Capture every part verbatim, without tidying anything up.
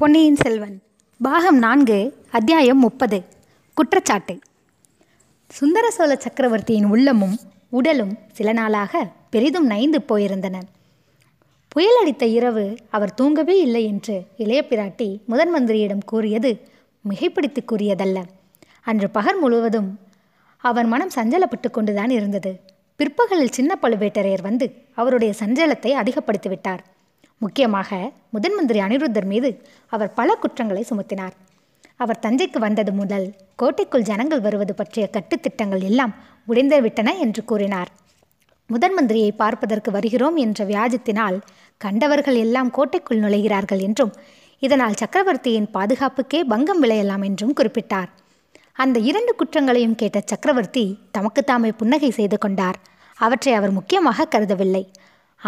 பொன்னியின் செல்வன் பாகம் நான்கு அத்தியாயம் முப்பது. குற்றச்சாட்டு. சுந்தரசோழ சக்கரவர்த்தியின் உள்ளமும் உடலும் சில நாளாக பெரிதும் நைந்து போயிருந்தன. புயலடித்த இரவு அவர் தூங்கவே இல்லை என்று இளைய பிராட்டி முதன் மந்திரியிடம் கூறியது மிகைப்பிடித்து கூறியதல்ல. அன்று பகர் முழுவதும் அவர் மனம் சஞ்சலப்பட்டு கொண்டுதான் இருந்தது. பிற்பகலில் சின்ன பழுவேட்டரையர் வந்து அவருடைய சஞ்சலத்தை அதிகப்படுத்திவிட்டார். முக்கியமாக முதன் மந்திரி அனிருத்தர் மீது அவர் பல குற்றங்களை சுமத்தினார். அவர் தஞ்சைக்கு வந்தது முதல் கோட்டைக்குள் ஜனங்கள் வருவது பற்றிய கட்டுத்திட்டங்கள் எல்லாம் உடைந்து விட்டன என்று கூறினார். முதன் மந்திரியை பார்ப்பதற்கு வருகிறோம் என்ற வியாஜத்தினால் கண்டவர்கள் எல்லாம் கோட்டைக்குள் நுழைகிறார்கள் என்றும், இதனால் சக்கரவர்த்தியின் பாதுகாப்புக்கே பங்கம் விளையலாம் என்றும் குறிப்பிட்டார். அந்த இரண்டு குற்றங்களையும் கேட்ட சக்கரவர்த்தி தமக்கு தாமே புன்னகை செய்து கொண்டார். அவற்றை அவர் முக்கியமாக கருதவில்லை.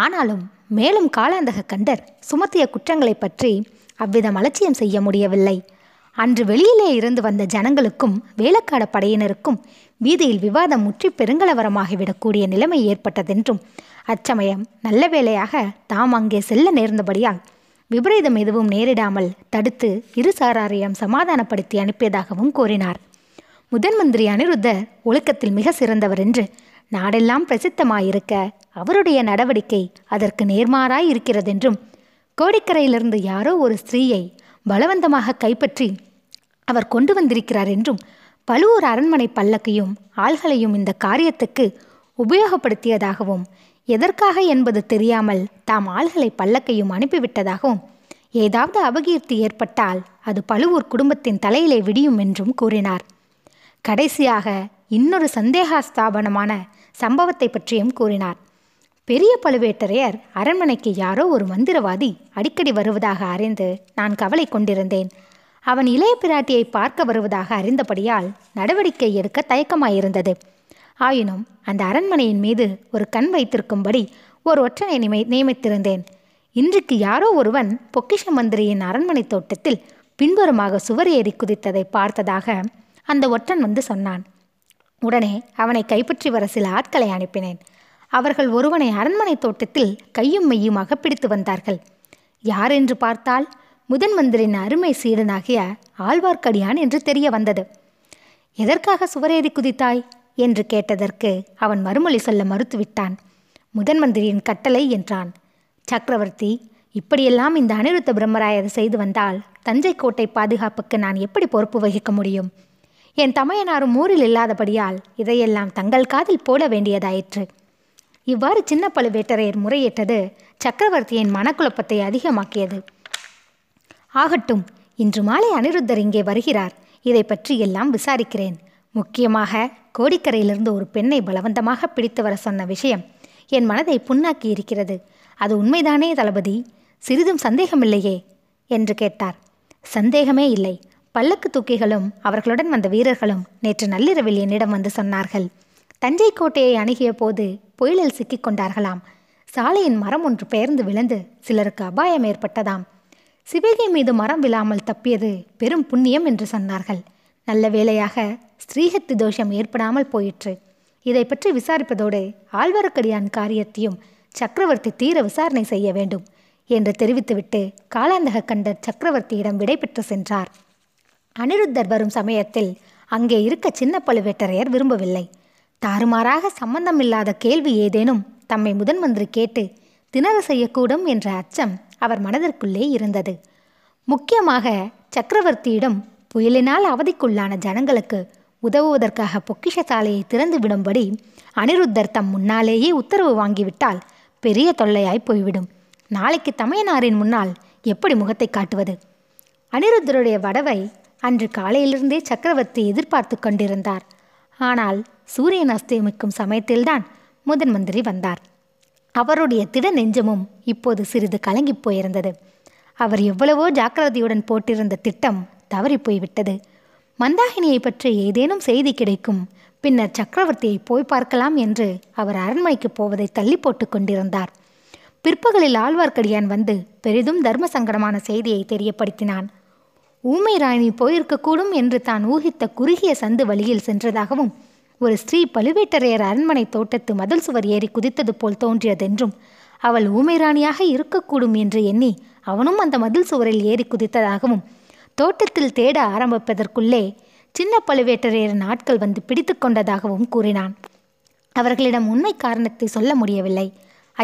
ஆனாலும் மேலும் காலாந்தக கண்டர் சுமத்திய குற்றங்களை பற்றி அவ்விதம் அலட்சியம் செய்ய முடியவில்லை. அன்று வெளியிலே இருந்து வந்த ஜனங்களுக்கும் வேளக்காட படையினருக்கும் வீதியில் விவாதம் முற்றி பெருங்கலவரமாகிவிடக்கூடிய நிலைமை ஏற்பட்டதென்றும், அச்சமயம் நல்ல வேளையாக தாம் அங்கே செல்ல நேர்ந்தபடியால் விபரீதம் எதுவும் நேரிடாமல் தடுத்து இரு சாராரையும் சமாதானப்படுத்தி அனுப்பியதாகவும் கூறினார். முதன் மந்திரி அனிருத்தர் ஒழுக்கத்தில் மிக சிறந்தவர் என்று நாடெல்லாம் பிரசித்தமாயிருக்க அவருடைய நடவடிக்கை அதற்கு நேர்மாறாய் இருக்கிறதென்றும், கோடிக்கரையிலிருந்து யாரோ ஒரு ஸ்திரீயை பலவந்தமாக கைப்பற்றி அவர் கொண்டு வந்திருக்கிறார் என்றும், பழுவூர் அரண்மனை பல்லக்கையும் ஆள்களையும் இந்த காரியத்துக்கு உபயோகப்படுத்தியதாகவும், எதற்காக என்பது தெரியாமல் தாம் ஆள்களை பல்லக்கையும் அனுப்பிவிட்டதாகவும், ஏதாவது அபகீர்த்தி ஏற்பட்டால் அது பழுவூர் குடும்பத்தின் தலையிலே விடியும் என்றும் கூறினார். கடைசியாக இன்னொரு சந்தேகாஸ்தாபனமான சம்பவத்தை பற்றியும் கூறினார். பெரிய பழுவேட்டரையர் அரண்மனைக்கு யாரோ ஒரு மந்திரவாதி அடிக்கடி வருவதாக அறிந்து நான் கவலை கொண்டிருந்தேன். அவன் இளைய பிராட்டியை பார்க்க வருவதாக அறிந்தபடியால் நடவடிக்கை எடுக்க தயக்கமாயிருந்தது. ஆயினும் அந்த அரண்மனையின் மீது ஒரு கண் வைத்திருக்கும்படி ஒரு ஒற்றனை நியமி நியமித்திருந்தேன். இன்றைக்கு யாரோ ஒருவன் பொக்கிஷ மந்திரியின் அரண்மனை தோட்டத்தில் பின்புறமாக சுவர் ஏறி குதித்ததை பார்த்ததாக அந்த ஒற்றன் வந்து சொன்னான். உடனே அவனை கைப்பற்றி வர சில ஆட்களை அனுப்பினேன். அவர்கள் ஒருவனை அரண்மனை தோட்டத்தில் கையும் மெய்யுமாக பிடித்து வந்தார்கள். யார் என்று பார்த்தால் முதன் மந்திரின் அருமை சீடனாகிய ஆழ்வார்க்கடியான் என்று தெரிய வந்தது. எதற்காக சுவரேறி குதித்தாய் என்று கேட்டதற்கு அவன் மறுமொழி சொல்ல மறுத்துவிட்டான். முதன் மந்திரியின் கட்டளை என்றான். சக்கரவர்த்தி, இப்படியெல்லாம் இந்த அனிருத்த பிரம்மராயர் செய்து வந்தால் தஞ்சை கோட்டை பாதுகாப்புக்கு நான் எப்படி பொறுப்பு வகிக்க முடியும்? என் தமையனாரும் ஊரில் இல்லாதபடியால் இதையெல்லாம் தங்கள் காதில் போட வேண்டியதாயிற்று. இவ்வாறு சின்ன பழுவேட்டரையர் முறையிட்டது சக்கரவர்த்தியின் மனக்குழப்பத்தை அதிகமாக்கியது. ஆகட்டும், இன்று மாலை அனிருத்தர் இங்கே வருகிறார். இதை பற்றி எல்லாம் விசாரிக்கிறேன். முக்கியமாக கோடிக்கரையிலிருந்து ஒரு பெண்ணை பலவந்தமாக பிடித்து வர சொன்ன விஷயம் என் மனதை புண்ணாக்கி இருக்கிறது. அது உண்மைதானே தளபதி? சிறிதும் சந்தேகமில்லையே என்று கேட்டார். சந்தேகமே இல்லை. பல்லக்கு தூக்கிகளும் அவர்களுடன் வந்த வீரர்களும் நேற்று நள்ளிரவில் என்னிடம் வந்து சொன்னார்கள். தஞ்சை கோட்டையை அணுகிய போது புயலில் சிக்கிக் கொண்டார்களாம். சாலையின் மரம் ஒன்று பெயர்ந்து விழுந்து சிலருக்கு அபாயம் ஏற்பட்டதாம். சிவகை மீது மரம் விழாமல் தப்பியது பெரும் புண்ணியம் என்று சொன்னார்கள். நல்ல வேளையாக ஸ்ரீஹத்தி தோஷம் ஏற்படாமல் போயிற்று. இதை பற்றி விசாரிப்பதோடு ஆழ்வார்க்கடியான் காரியத்தையும் சக்கரவர்த்தி தீர விசாரணை செய்ய வேண்டும் என்று தெரிவித்துவிட்டு காலாந்தக கண்டர் சக்கரவர்த்தியிடம் விடை பெற்று சென்றார். அனிருத்தர் வரும் சமயத்தில் அங்கே இருக்க சின்ன பழுவேட்டரையர் விரும்பவில்லை. தாறுமாறாக சம்பந்தமில்லாத கேள்வி ஏதேனும் தம்மை முதன் மந்திரி கேட்டு திணற செய்யக்கூடும் என்ற அச்சம் அவர் மனதிற்குள்ளே இருந்தது. முக்கியமாக சக்கரவர்த்தியிடம் புயலினால் அவதிக்குள்ளான ஜனங்களுக்கு உதவுவதற்காக பொக்கிஷ சாலையை திறந்து விடும்படி அனிருத்தர் தம் முன்னாலேயே உத்தரவு வாங்கிவிட்டால் பெரிய தொல்லையாய் போய்விடும். நாளைக்கு தமையனாரின் முன்னால் எப்படி முகத்தை காட்டுவது? அனிருத்தருடைய வடவை அன்று காலையிலிருந்தே சக்கரவர்த்தி எதிர்பார்த்து கொண்டிருந்தார். ஆனால் சூரியன் அஸ்தமிக்கும் சமயத்தில்தான் முதன் மந்திரி வந்தார். அவருடைய திட நெஞ்சமும் இப்போது சிறிது கலங்கி போயிருந்தது. அவர் எவ்வளவோ ஜாக்கிரதையுடன் போட்டிருந்த திட்டம் தவறி போய்விட்டது. மந்தாகினியை பற்றி ஏதேனும் செய்தி கிடைக்கும், பின்னர் சக்கரவர்த்தியை போய் பார்க்கலாம் என்று அவர் அரண்மனைக்கு போவதை தள்ளி போட்டு கொண்டிருந்தார். பிற்பகலில் ஆழ்வார்க்கடியான் வந்து பெரிதும் தர்ம சங்கடமான செய்தியை தெரியப்படுத்தினான். ஊமை ராணி போயிருக்கக்கூடும் என்று தான் ஊகித்த குறுகிய சந்து வழியில் சென்றதாகவும், ஒரு ஸ்ரீ பழுவேட்டரையர் அரண்மனை தோட்டத்து மதில் சுவர் ஏறி குதித்தது போல் தோன்றியதென்றும், அவள் ஊமை ராணியாக இருக்கக்கூடும் என்று எண்ணி அவனும் அந்த மதில் சுவரில் ஏறி குதித்ததாகவும் தோட்டத்தில் தேட ஆரம்பிப்பதற்குள்ளே சின்ன பழுவேட்டரையர் நாட்கள் வந்து பிடித்து கொண்டதாகவும் கூறினான். அவர்களிடம் உண்மை காரணத்தை சொல்ல முடியவில்லை.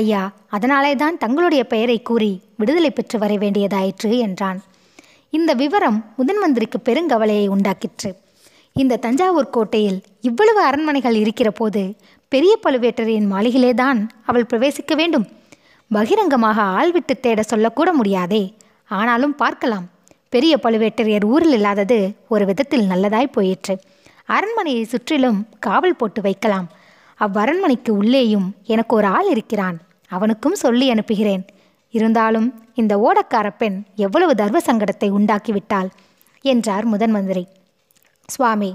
ஐயா, அதனாலே தான் தங்களுடைய பெயரை கூறி விடுதலை பெற்று வர வேண்டியதாயிற்று என்றான். இந்த விவரம் முதன்மந்திரிக்கு பெருங்கவலையை உண்டாக்கிற்று. இந்த தஞ்சாவூர் கோட்டையில் இவ்வளவு அரண்மனைகள் இருக்கிற போது பெரிய பழுவேட்டரையின் மாளிகையிலேதான் அவள் பிரவேசிக்க வேண்டும். பகிரங்கமாக ஆள்விட்டு தேட சொல்லக்கூட முடியாதே. ஆனாலும் பார்க்கலாம். பெரிய பழுவேட்டரையர் ஊரில் இல்லாதது ஒரு விதத்தில் நல்லதாய் போயிற்று. அரண்மனையை சுற்றிலும் காவல் போட்டு வைக்கலாம். அவ்வரண்மனைக்கு உள்ளேயும் எனக்கு ஒரு ஆள் இருக்கிறான். அவனுக்கும் சொல்லி அனுப்புகிறேன். இருந்தாலும் இந்த ஓடக்கார பெண் எவ்வளவு தர்ம சங்கடத்தை உண்டாக்கிவிட்டாள் என்றார் முதன் மந்திரி. சுவாமி,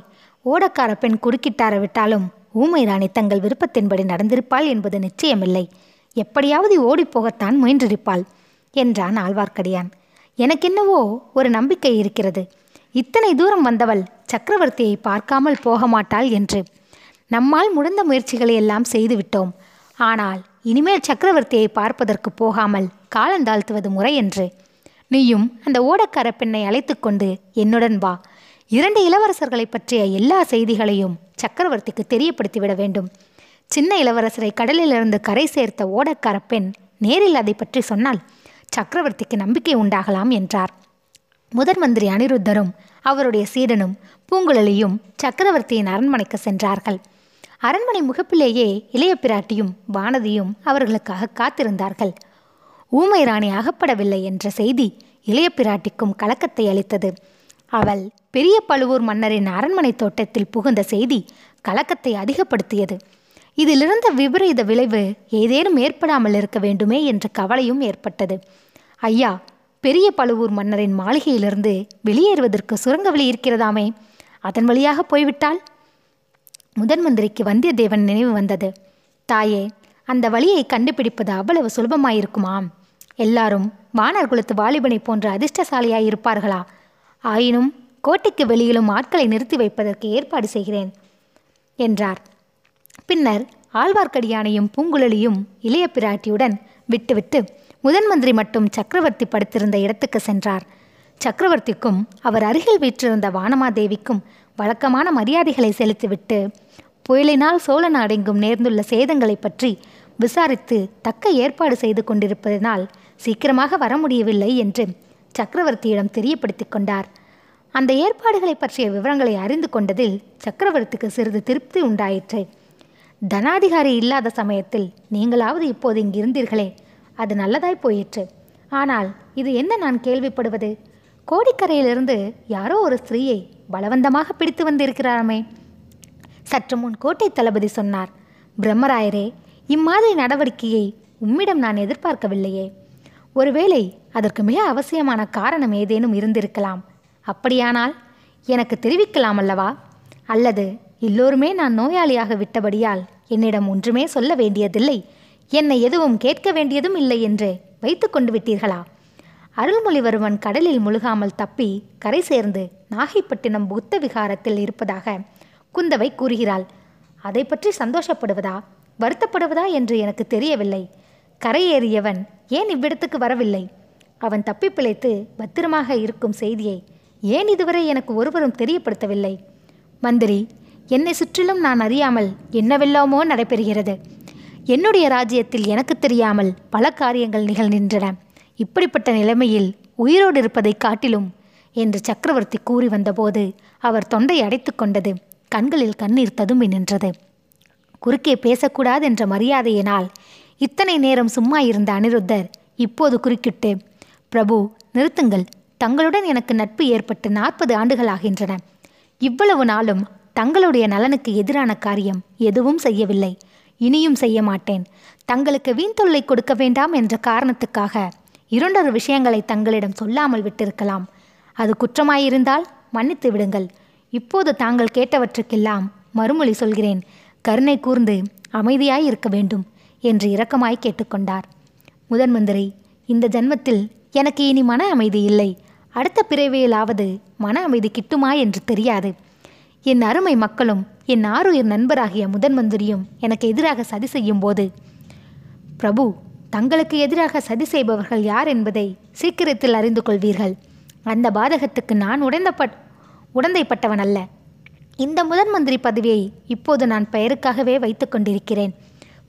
ஓடக்கார பெண் குறுக்கிட்டார விட்டாலும் ஊமை ராணி தங்கள் விருப்பத்தின்படி நடந்திருப்பாள் என்பது நிச்சயமில்லை. எப்படியாவது ஓடிப்போகத்தான் முயன்றிருப்பாள் என்றான் ஆழ்வார்க்கடியான். எனக்கென்னவோ ஒரு நம்பிக்கை இருக்கிறது. இத்தனை தூரம் வந்தவள் சக்கரவர்த்தியை பார்க்காமல் போக மாட்டாள் என்று. நம்மால் முடிந்த முயற்சிகளை எல்லாம் செய்துவிட்டோம். ஆனால் இனிமேல் சக்கரவர்த்தியை பார்ப்பதற்கு போகாமல் காலந்தாழ்த்துவது முறை என்று. நீயும் அந்த ஓடக்கார பெண்ணை அழைத்து கொண்டு என்னுடன் வா. இரண்டு இளவரசர்களை பற்றிய எல்லா செய்திகளையும் சக்கரவர்த்திக்கு தெரியப்படுத்திவிட வேண்டும். சின்ன இளவரசரை கடலிலிருந்து கரை சேர்த்த ஓடக்கார பெண் நேரில் அதை பற்றி சொன்னால் சக்கரவர்த்திக்கு நம்பிக்கை உண்டாகலாம் என்றார். முதன் மந்திரி அனிருத்தரும் அவருடைய சீடனும் பூங்குழலியும் சக்கரவர்த்தியின் அரண்மனைக்கு சென்றார்கள். அரண்மனை முகப்பிலேயே இளைய பிராட்டியும் வானதியும் அவர்களுக்காக காத்திருந்தார்கள். ஊமை ராணி அகப்படவில்லை என்ற செய்தி இளைய பிராட்டிக்கும் கலக்கத்தை அளித்தது. அவள் பெரிய பழுவூர் மன்னரின் அரண்மனை தோட்டத்தில் புகுந்த செய்தி கலக்கத்தை அதிகப்படுத்தியது. இதிலிருந்த விபரீத விளைவு ஏதேனும் ஏற்படாமல் இருக்க வேண்டுமே என்ற கவலையும் ஏற்பட்டது. ஐயா, பெரிய பழுவூர் மன்னரின் மாளிகையிலிருந்து வெளியேறுவதற்கு சுரங்க வழி இருக்கிறதாமே, அதன் வழியாக போய்விட்டால்? முதன் மந்திரிக்கு வந்தியத்தேவன் நினைவு வந்தது. தாயே, அந்த வழியை கண்டுபிடிப்பது அவ்வளவு சுலபமாயிருக்குமாம். எல்லாரும் வானர் குலத்து வாலிபனை போன்ற அதிர்ஷ்டசாலியாயிருப்பார்களா? ஆயினும் கோட்டைக்கு வெளியிலும் ஆட்களை நிறுத்தி வைப்பதற்கு ஏற்பாடு செய்கிறேன் என்றார். பின்னர் ஆழ்வார்க்கடியானையும் பூங்குழலியும் இளைய பிராட்டியுடன் விட்டுவிட்டு முதன் மந்திரி மட்டும் சக்கரவர்த்தி படுத்திருந்த இடத்துக்கு சென்றார். சக்கரவர்த்திக்கும் அவர் அருகில் வீற்றிருந்த வானமாதேவிக்கும் வழக்கமான மரியாதைகளை செலுத்திவிட்டு புயலினால் சோழ நாடெங்கும் நேர்ந்துள்ள சேதங்களை பற்றி விசாரித்து தக்க ஏற்பாடு செய்து கொண்டிருப்பதனால் சீக்கிரமாக வர முடியவில்லை என்று சக்கரவர்த்தியிடம் தெரியப்படுத்தி கொண்டார். அந்த ஏற்பாடுகளை பற்றிய விவரங்களை அறிந்து கொண்டதில் சக்கரவர்த்திக்கு சிறிது திருப்தி உண்டாயிற்று. தனாதிகாரி இல்லாத சமயத்தில் நீங்களாவது இப்போது இங்கிருந்தீர்களே, அது நல்லதாய் போயிற்று. ஆனால் இது என்ன நான் கேள்விப்படுவது? கோடிக்கரையிலிருந்து யாரோ ஒரு ஸ்திரீயை பலவந்தமாக பிடித்து வந்திருக்கிறாராமே. சற்று முன் கோட்டை தளபதி சொன்னார். பிரம்மராயரே, இம்மாதிரி நடவடிக்கையை உம்மிடம் நான் எதிர்பார்க்கவில்லையே. ஒருவேளை அதற்கு மிக அவசியமான காரணம் ஏதேனும் இருந்திருக்கலாம். அப்படியானால் எனக்கு தெரிவிக்கலாம் அல்லவா? அல்லது எல்லோருமே நான் நோயாளியாக விட்டபடியால் என்னிடம் ஒன்றுமே சொல்ல வேண்டியதில்லை, என்னை எதுவும் கேட்க வேண்டியதும் இல்லை என்று வைத்து கொண்டு விட்டீர்களா? அருள்மொழிவர்மன் கடலில் முழுகாமல் தப்பி கரை சேர்ந்து நாகைப்பட்டினம் புத்த விகாரத்தில் இருப்பதாக குந்தவை கூறுகிறாள். அதை பற்றி சந்தோஷப்படுவதா வருத்தப்படுவதா என்று எனக்கு தெரியவில்லை. கரையேறியவன் ஏன் இவ்விடத்துக்கு வரவில்லை? அவன் தப்பி பிழைத்து பத்திரமாக இருக்கும் செய்தியை ஏன் இதுவரை எனக்கு ஒருவரும் தெரியப்படுத்தவில்லை? மந்திரி, என்னை சுற்றிலும் நான் அறியாமல் என்னவெல்லாமோ நடைபெறுகிறது. என்னுடைய ராஜ்யத்தில் எனக்கு தெரியாமல் பல காரியங்கள் நிகழ்கின்றன. இப்படிப்பட்ட நிலைமையில் உயிரோடு இருப்பதை காட்டிலும் என்று சக்கரவர்த்தி கூறி வந்தபோது அவர் தொண்டை அடைத்து கொண்டது. கண்களில் கண்ணீர் ததும்பி நின்றது. குறுக்கே பேசக்கூடாது என்ற மரியாதையினால் இத்தனை நேரம் சும்மா இருந்த அனிருத்தர் இப்போது குறுக்கிட்டு, பிரபு, நிறுத்துங்கள். தங்களுடன் எனக்கு நட்பு ஏற்பட்டு நாற்பது ஆண்டுகளாகின்றன. இவ்வளவு நாளும் தங்களுடைய நலனுக்கு எதிரான காரியம் எதுவும் செய்யவில்லை, இனியும் செய்ய மாட்டேன். தங்களுக்கு வீண்தொல்லை கொடுக்க வேண்டாம் என்ற காரணத்துக்காக இரண்டொரு விஷயங்களை தங்களிடம் சொல்லாமல் விட்டிருக்கலாம். அது குற்றமாயிருந்தால் மன்னித்து விடுங்கள். இப்போது தாங்கள் கேட்டவற்றுக்கெல்லாம் மறுமொழி சொல்கிறேன். கருணை கூர்ந்து அமைதியாய் இருக்க வேண்டும் என்று இரக்கமாய் கேட்டுக்கொண்டார். முதன் மந்திரி, இந்த ஜன்மத்தில் எனக்கு இனி மன அமைதி இல்லை. அடுத்த பிறவியிலாவது மன அமைதி கிட்டுமா என்று தெரியாது. என் அருமை மக்களும் என் ஆறுயிர் நண்பராகிய முதன் மந்திரியும் எனக்கு எதிராக சதி செய்யும் போது, பிரபு, தங்களுக்கு எதிராக சதி செய்பவர்கள் யார் என்பதை சீக்கிரத்தில் அறிந்து கொள்வீர்கள். அந்த பாதகத்துக்கு நான் உடந்தப்பட் உடந்தைப்பட்டவன் அல்ல. இந்த முதன் மந்திரி பதவியை இப்போது நான் பெயருக்காகவே வைத்து கொண்டிருக்கிறேன்.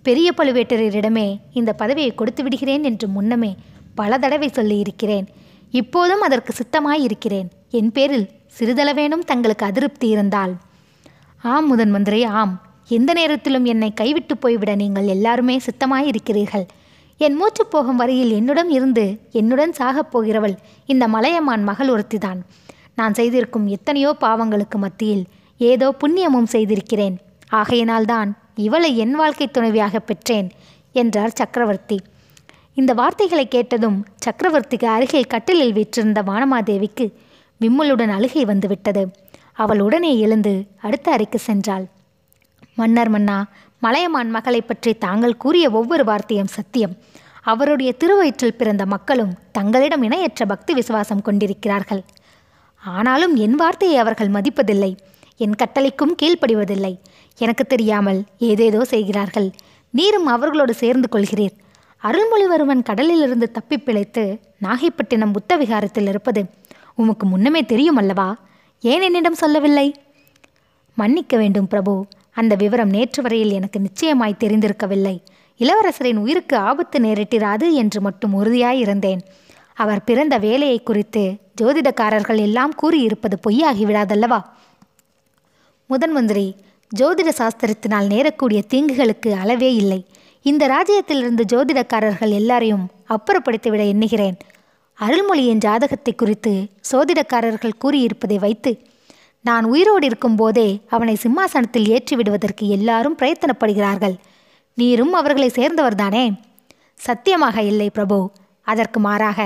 பெரிய பழுவேட்டரையரிடமே இந்த பதவியை கொடுத்து விடுகிறேன் என்று முன்னமே பல தடவை சொல்லியிருக்கிறேன். இப்போதும் அதற்கு சித்தமாயிருக்கிறேன். என் பேரில் சிறிதளவேனும் தங்களுக்கு அதிருப்தி இருந்தால். ஆம் முதன் மந்திரி, ஆம். எந்த நேரத்திலும் என்னை கைவிட்டு போய்விட நீங்கள் எல்லாருமே சித்தமாயிருக்கிறீர்கள். என் மூச்சு போகும் வரையில் என்னுடன் இருந்து என்னுடன் சாகப் போகிறவள் இந்த மலையம்மான் மகள் ஒருத்திதான். நான் செய்திருக்கும் எத்தனையோ பாவங்களுக்கு மத்தியில் ஏதோ புண்ணியமும் செய்திருக்கிறேன். ஆகையினால்தான் இவளை என் வாழ்க்கை துணைவியாக பெற்றேன் என்றார் சக்கரவர்த்தி. இந்த வார்த்தைகளை கேட்டதும் சக்கரவர்த்திக்கு அருகில் கட்டிலில் வீற்றிருந்த வானமாதேவிக்கு விம்மலுடன் அழுகை வந்துவிட்டது. அவள் உடனே எழுந்து அடுத்த அறைக்கு சென்றாள். மன்னர் மன்னா, மலையமான் மகளை பற்றி தாங்கள் கூறிய ஒவ்வொரு வார்த்தையும் சத்தியம். அவருடைய திருவயிற்றில் பிறந்த மக்களும் தங்களிடம் இணையற்ற பக்தி விசுவாசம் கொண்டிருக்கிறார்கள். ஆனாலும் என் வார்த்தையை அவர்கள் மதிப்பதில்லை, என் கட்டளைக்கும் கீழ்ப்படிவதில்லை. எனக்கு தெரியாமல் ஏதேதோ செய்கிறார்கள். நீரும் அவர்களோடு சேர்ந்து கொள்கிறீர். அருள்மொழிவர்மன் கடலிலிருந்து தப்பி பிழைத்து நாகைப்பட்டினம் புத்த விகாரத்தில் இருப்பது உமக்கு முன்னமே தெரியும் அல்லவா? ஏன் என்னிடம் சொல்லவில்லை? மன்னிக்க வேண்டும் பிரபு, அந்த விவரம் நேற்று வரையில் எனக்கு நிச்சயமாய் தெரிந்திருக்கவில்லை. இளவரசரின் உயிருக்கு ஆபத்து நேரிட்டிராது என்று மட்டும் உறுதியாயிருந்தேன். அவர் பிறந்த வேலையை குறித்து ஜோதிடக்காரர்கள் எல்லாம் கூறியிருப்பது பொய்யாகிவிடாதல்லவா? முதன் மந்திரி, ஜோதிட சாஸ்திரத்தினால் நேரக்கூடிய தீங்குகளுக்கு அளவே இல்லை. இந்த ராஜ்யத்திலிருந்து ஜோதிடக்காரர்கள் எல்லாரையும் அப்புறப்படுத்திவிட எண்ணுகிறேன். அருள்மொழியின் ஜாதகத்தை குறித்து சோதிடக்காரர்கள் கூறியிருப்பதை வைத்து நான் உயிரோடு இருக்கும் போதே அவனை சிம்மாசனத்தில் ஏற்றி விடுவதற்கு எல்லாரும் பிரயத்தனப்படுகிறார்கள். நீரும் அவர்களை சேர்ந்தவர்தானே? சத்தியமாக இல்லை பிரபு. அதற்கு மாறாக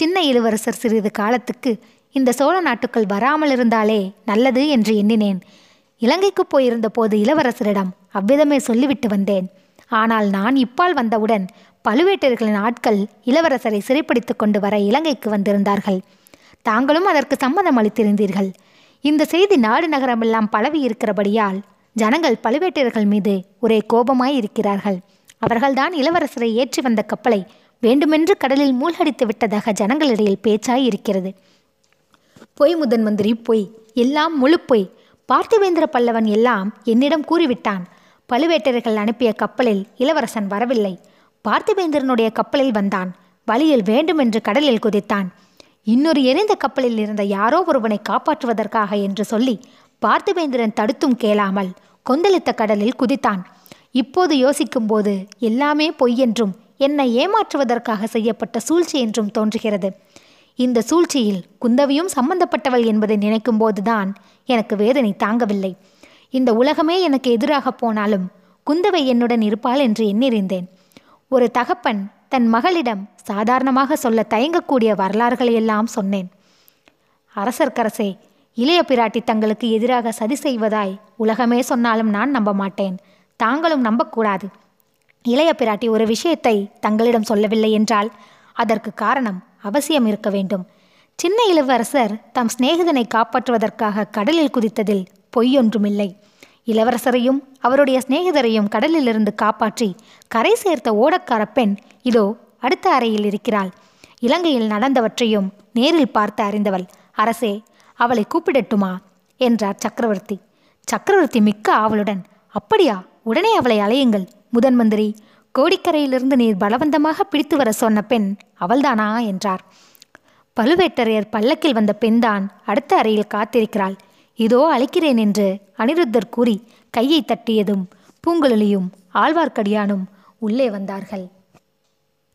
சின்ன இளவரசர் சிறிது காலத்துக்கு இந்த சோழ நாட்டுக்குள் வராமல் இருந்தாலே நல்லது என்று எண்ணினேன். இலங்கைக்கு போயிருந்த போது இளவரசரிடம் அவ்விதமே சொல்லிவிட்டு வந்தேன். ஆனால் நான் இப்பால் வந்தவுடன் பழுவேட்டர்களின் ஆட்கள் இளவரசரை சிறைப்பிடித்து கொண்டு வர இலங்கைக்கு வந்திருந்தார்கள். தாங்களும் அதற்கு சம்மதம் அளித்திருந்தீர்கள். இந்த செய்தி நாடு நகரமெல்லாம் பழவி இருக்கிறபடியால் ஜனங்கள் பழுவேட்டர்கள் மீது ஒரே கோபமாய் இருக்கிறார்கள். அவர்கள்தான் இளவரசரை ஏற்றி வந்த கப்பலை வேண்டுமென்று கடலில் மூழ்கடித்து விட்டதாக ஜனங்களிடையில் பேச்சாய் இருக்கிறது. பொய் முதன் மந்திரி, பொய், எல்லாம் முழு பொய். பார்த்திவேந்திர பல்லவன் எல்லாம் என்னிடம் கூறிவிட்டான். பழுவேட்டர்கள் அனுப்பிய கப்பலில் இளவரசன் வரவில்லை. பார்த்திவேந்திரனுடைய கப்பலில் வந்தான். வழியில் வேண்டுமென்று கடலில் குதித்தான். இன்னொரு எரிந்த கப்பலில் இருந்த யாரோ ஒருவனை காப்பாற்றுவதற்காக என்று சொல்லி பார்த்திவேந்திரன் தடுத்தும் கேளாமல் கொந்தளித்த கடலில் குதித்தான். இப்போது யோசிக்கும்போது எல்லாமே பொய் என்றும் என்னை ஏமாற்றுவதற்காக செய்யப்பட்ட சூழ்ச்சி என்றும் தோன்றுகிறது. இந்த சூழ்ச்சியில் குந்தவியும் சம்பந்தப்பட்டவள் என்பதை நினைக்கும் போதுதான் எனக்கு வேதனை தாங்கவில்லை. இந்த உலகமே எனக்கு எதிராக போனாலும் குந்தவை என்னுடன் இருப்பாள் என்று எண்ணிருந்தேன். ஒரு தகப்பன் தன் மகளிடம் சாதாரணமாக சொல்ல தயங்கக்கூடிய வரலாறுகளையெல்லாம் சொன்னேன். அரசர்க்கரசே, இளைய பிராட்டி தங்களுக்கு எதிராக சதி செய்வதாய் உலகமே சொன்னாலும் நான் நம்ப மாட்டேன். தாங்களும் நம்பக்கூடாது. இளைய பிராட்டி ஒரு விஷயத்தை தங்களிடம் சொல்லவில்லை என்றால் அதற்கு காரணம் அவசியம் இருக்க வேண்டும். சின்ன இளவரசர் தம் சிநேகிதனை காப்பாற்றுவதற்காக கடலில் குதித்ததில் பொய்யொன்றுமில்லை. இளவரசரையும் அவருடைய சிநேகிதரையும் கடலிலிருந்து காப்பாற்றி கரை சேர்த்த ஓடக்கார பெண் இதோ அடுத்த அறையில் இருக்கிறாள். இலங்கையில் நடந்தவற்றையும் நேரில் பார்த்து அறிந்தவள். அரசே, அவளை கூப்பிடட்டுமா என்றார் சக்கரவர்த்தி. சக்கரவர்த்தி மிக்க ஆவலுடன், அப்படியா? உடனே அவளை அழையுங்கள் முதன் மந்திரி. கோடிக்கரையிலிருந்து நீர் பலவந்தமாக பிடித்து வர சொன்ன பெண் அவள்தானா என்றார். பழுவேட்டரையர் பல்லக்கில் வந்த பெண்தான் அடுத்த அறையில் காத்திருக்கிறாள். இதோ அழைக்கிறேன் என்று அனிருத்தர் கூறி கையை தட்டியதும் பூங்குழலியும் ஆழ்வார்க்கடியானும் உள்ளே வந்தார்கள்.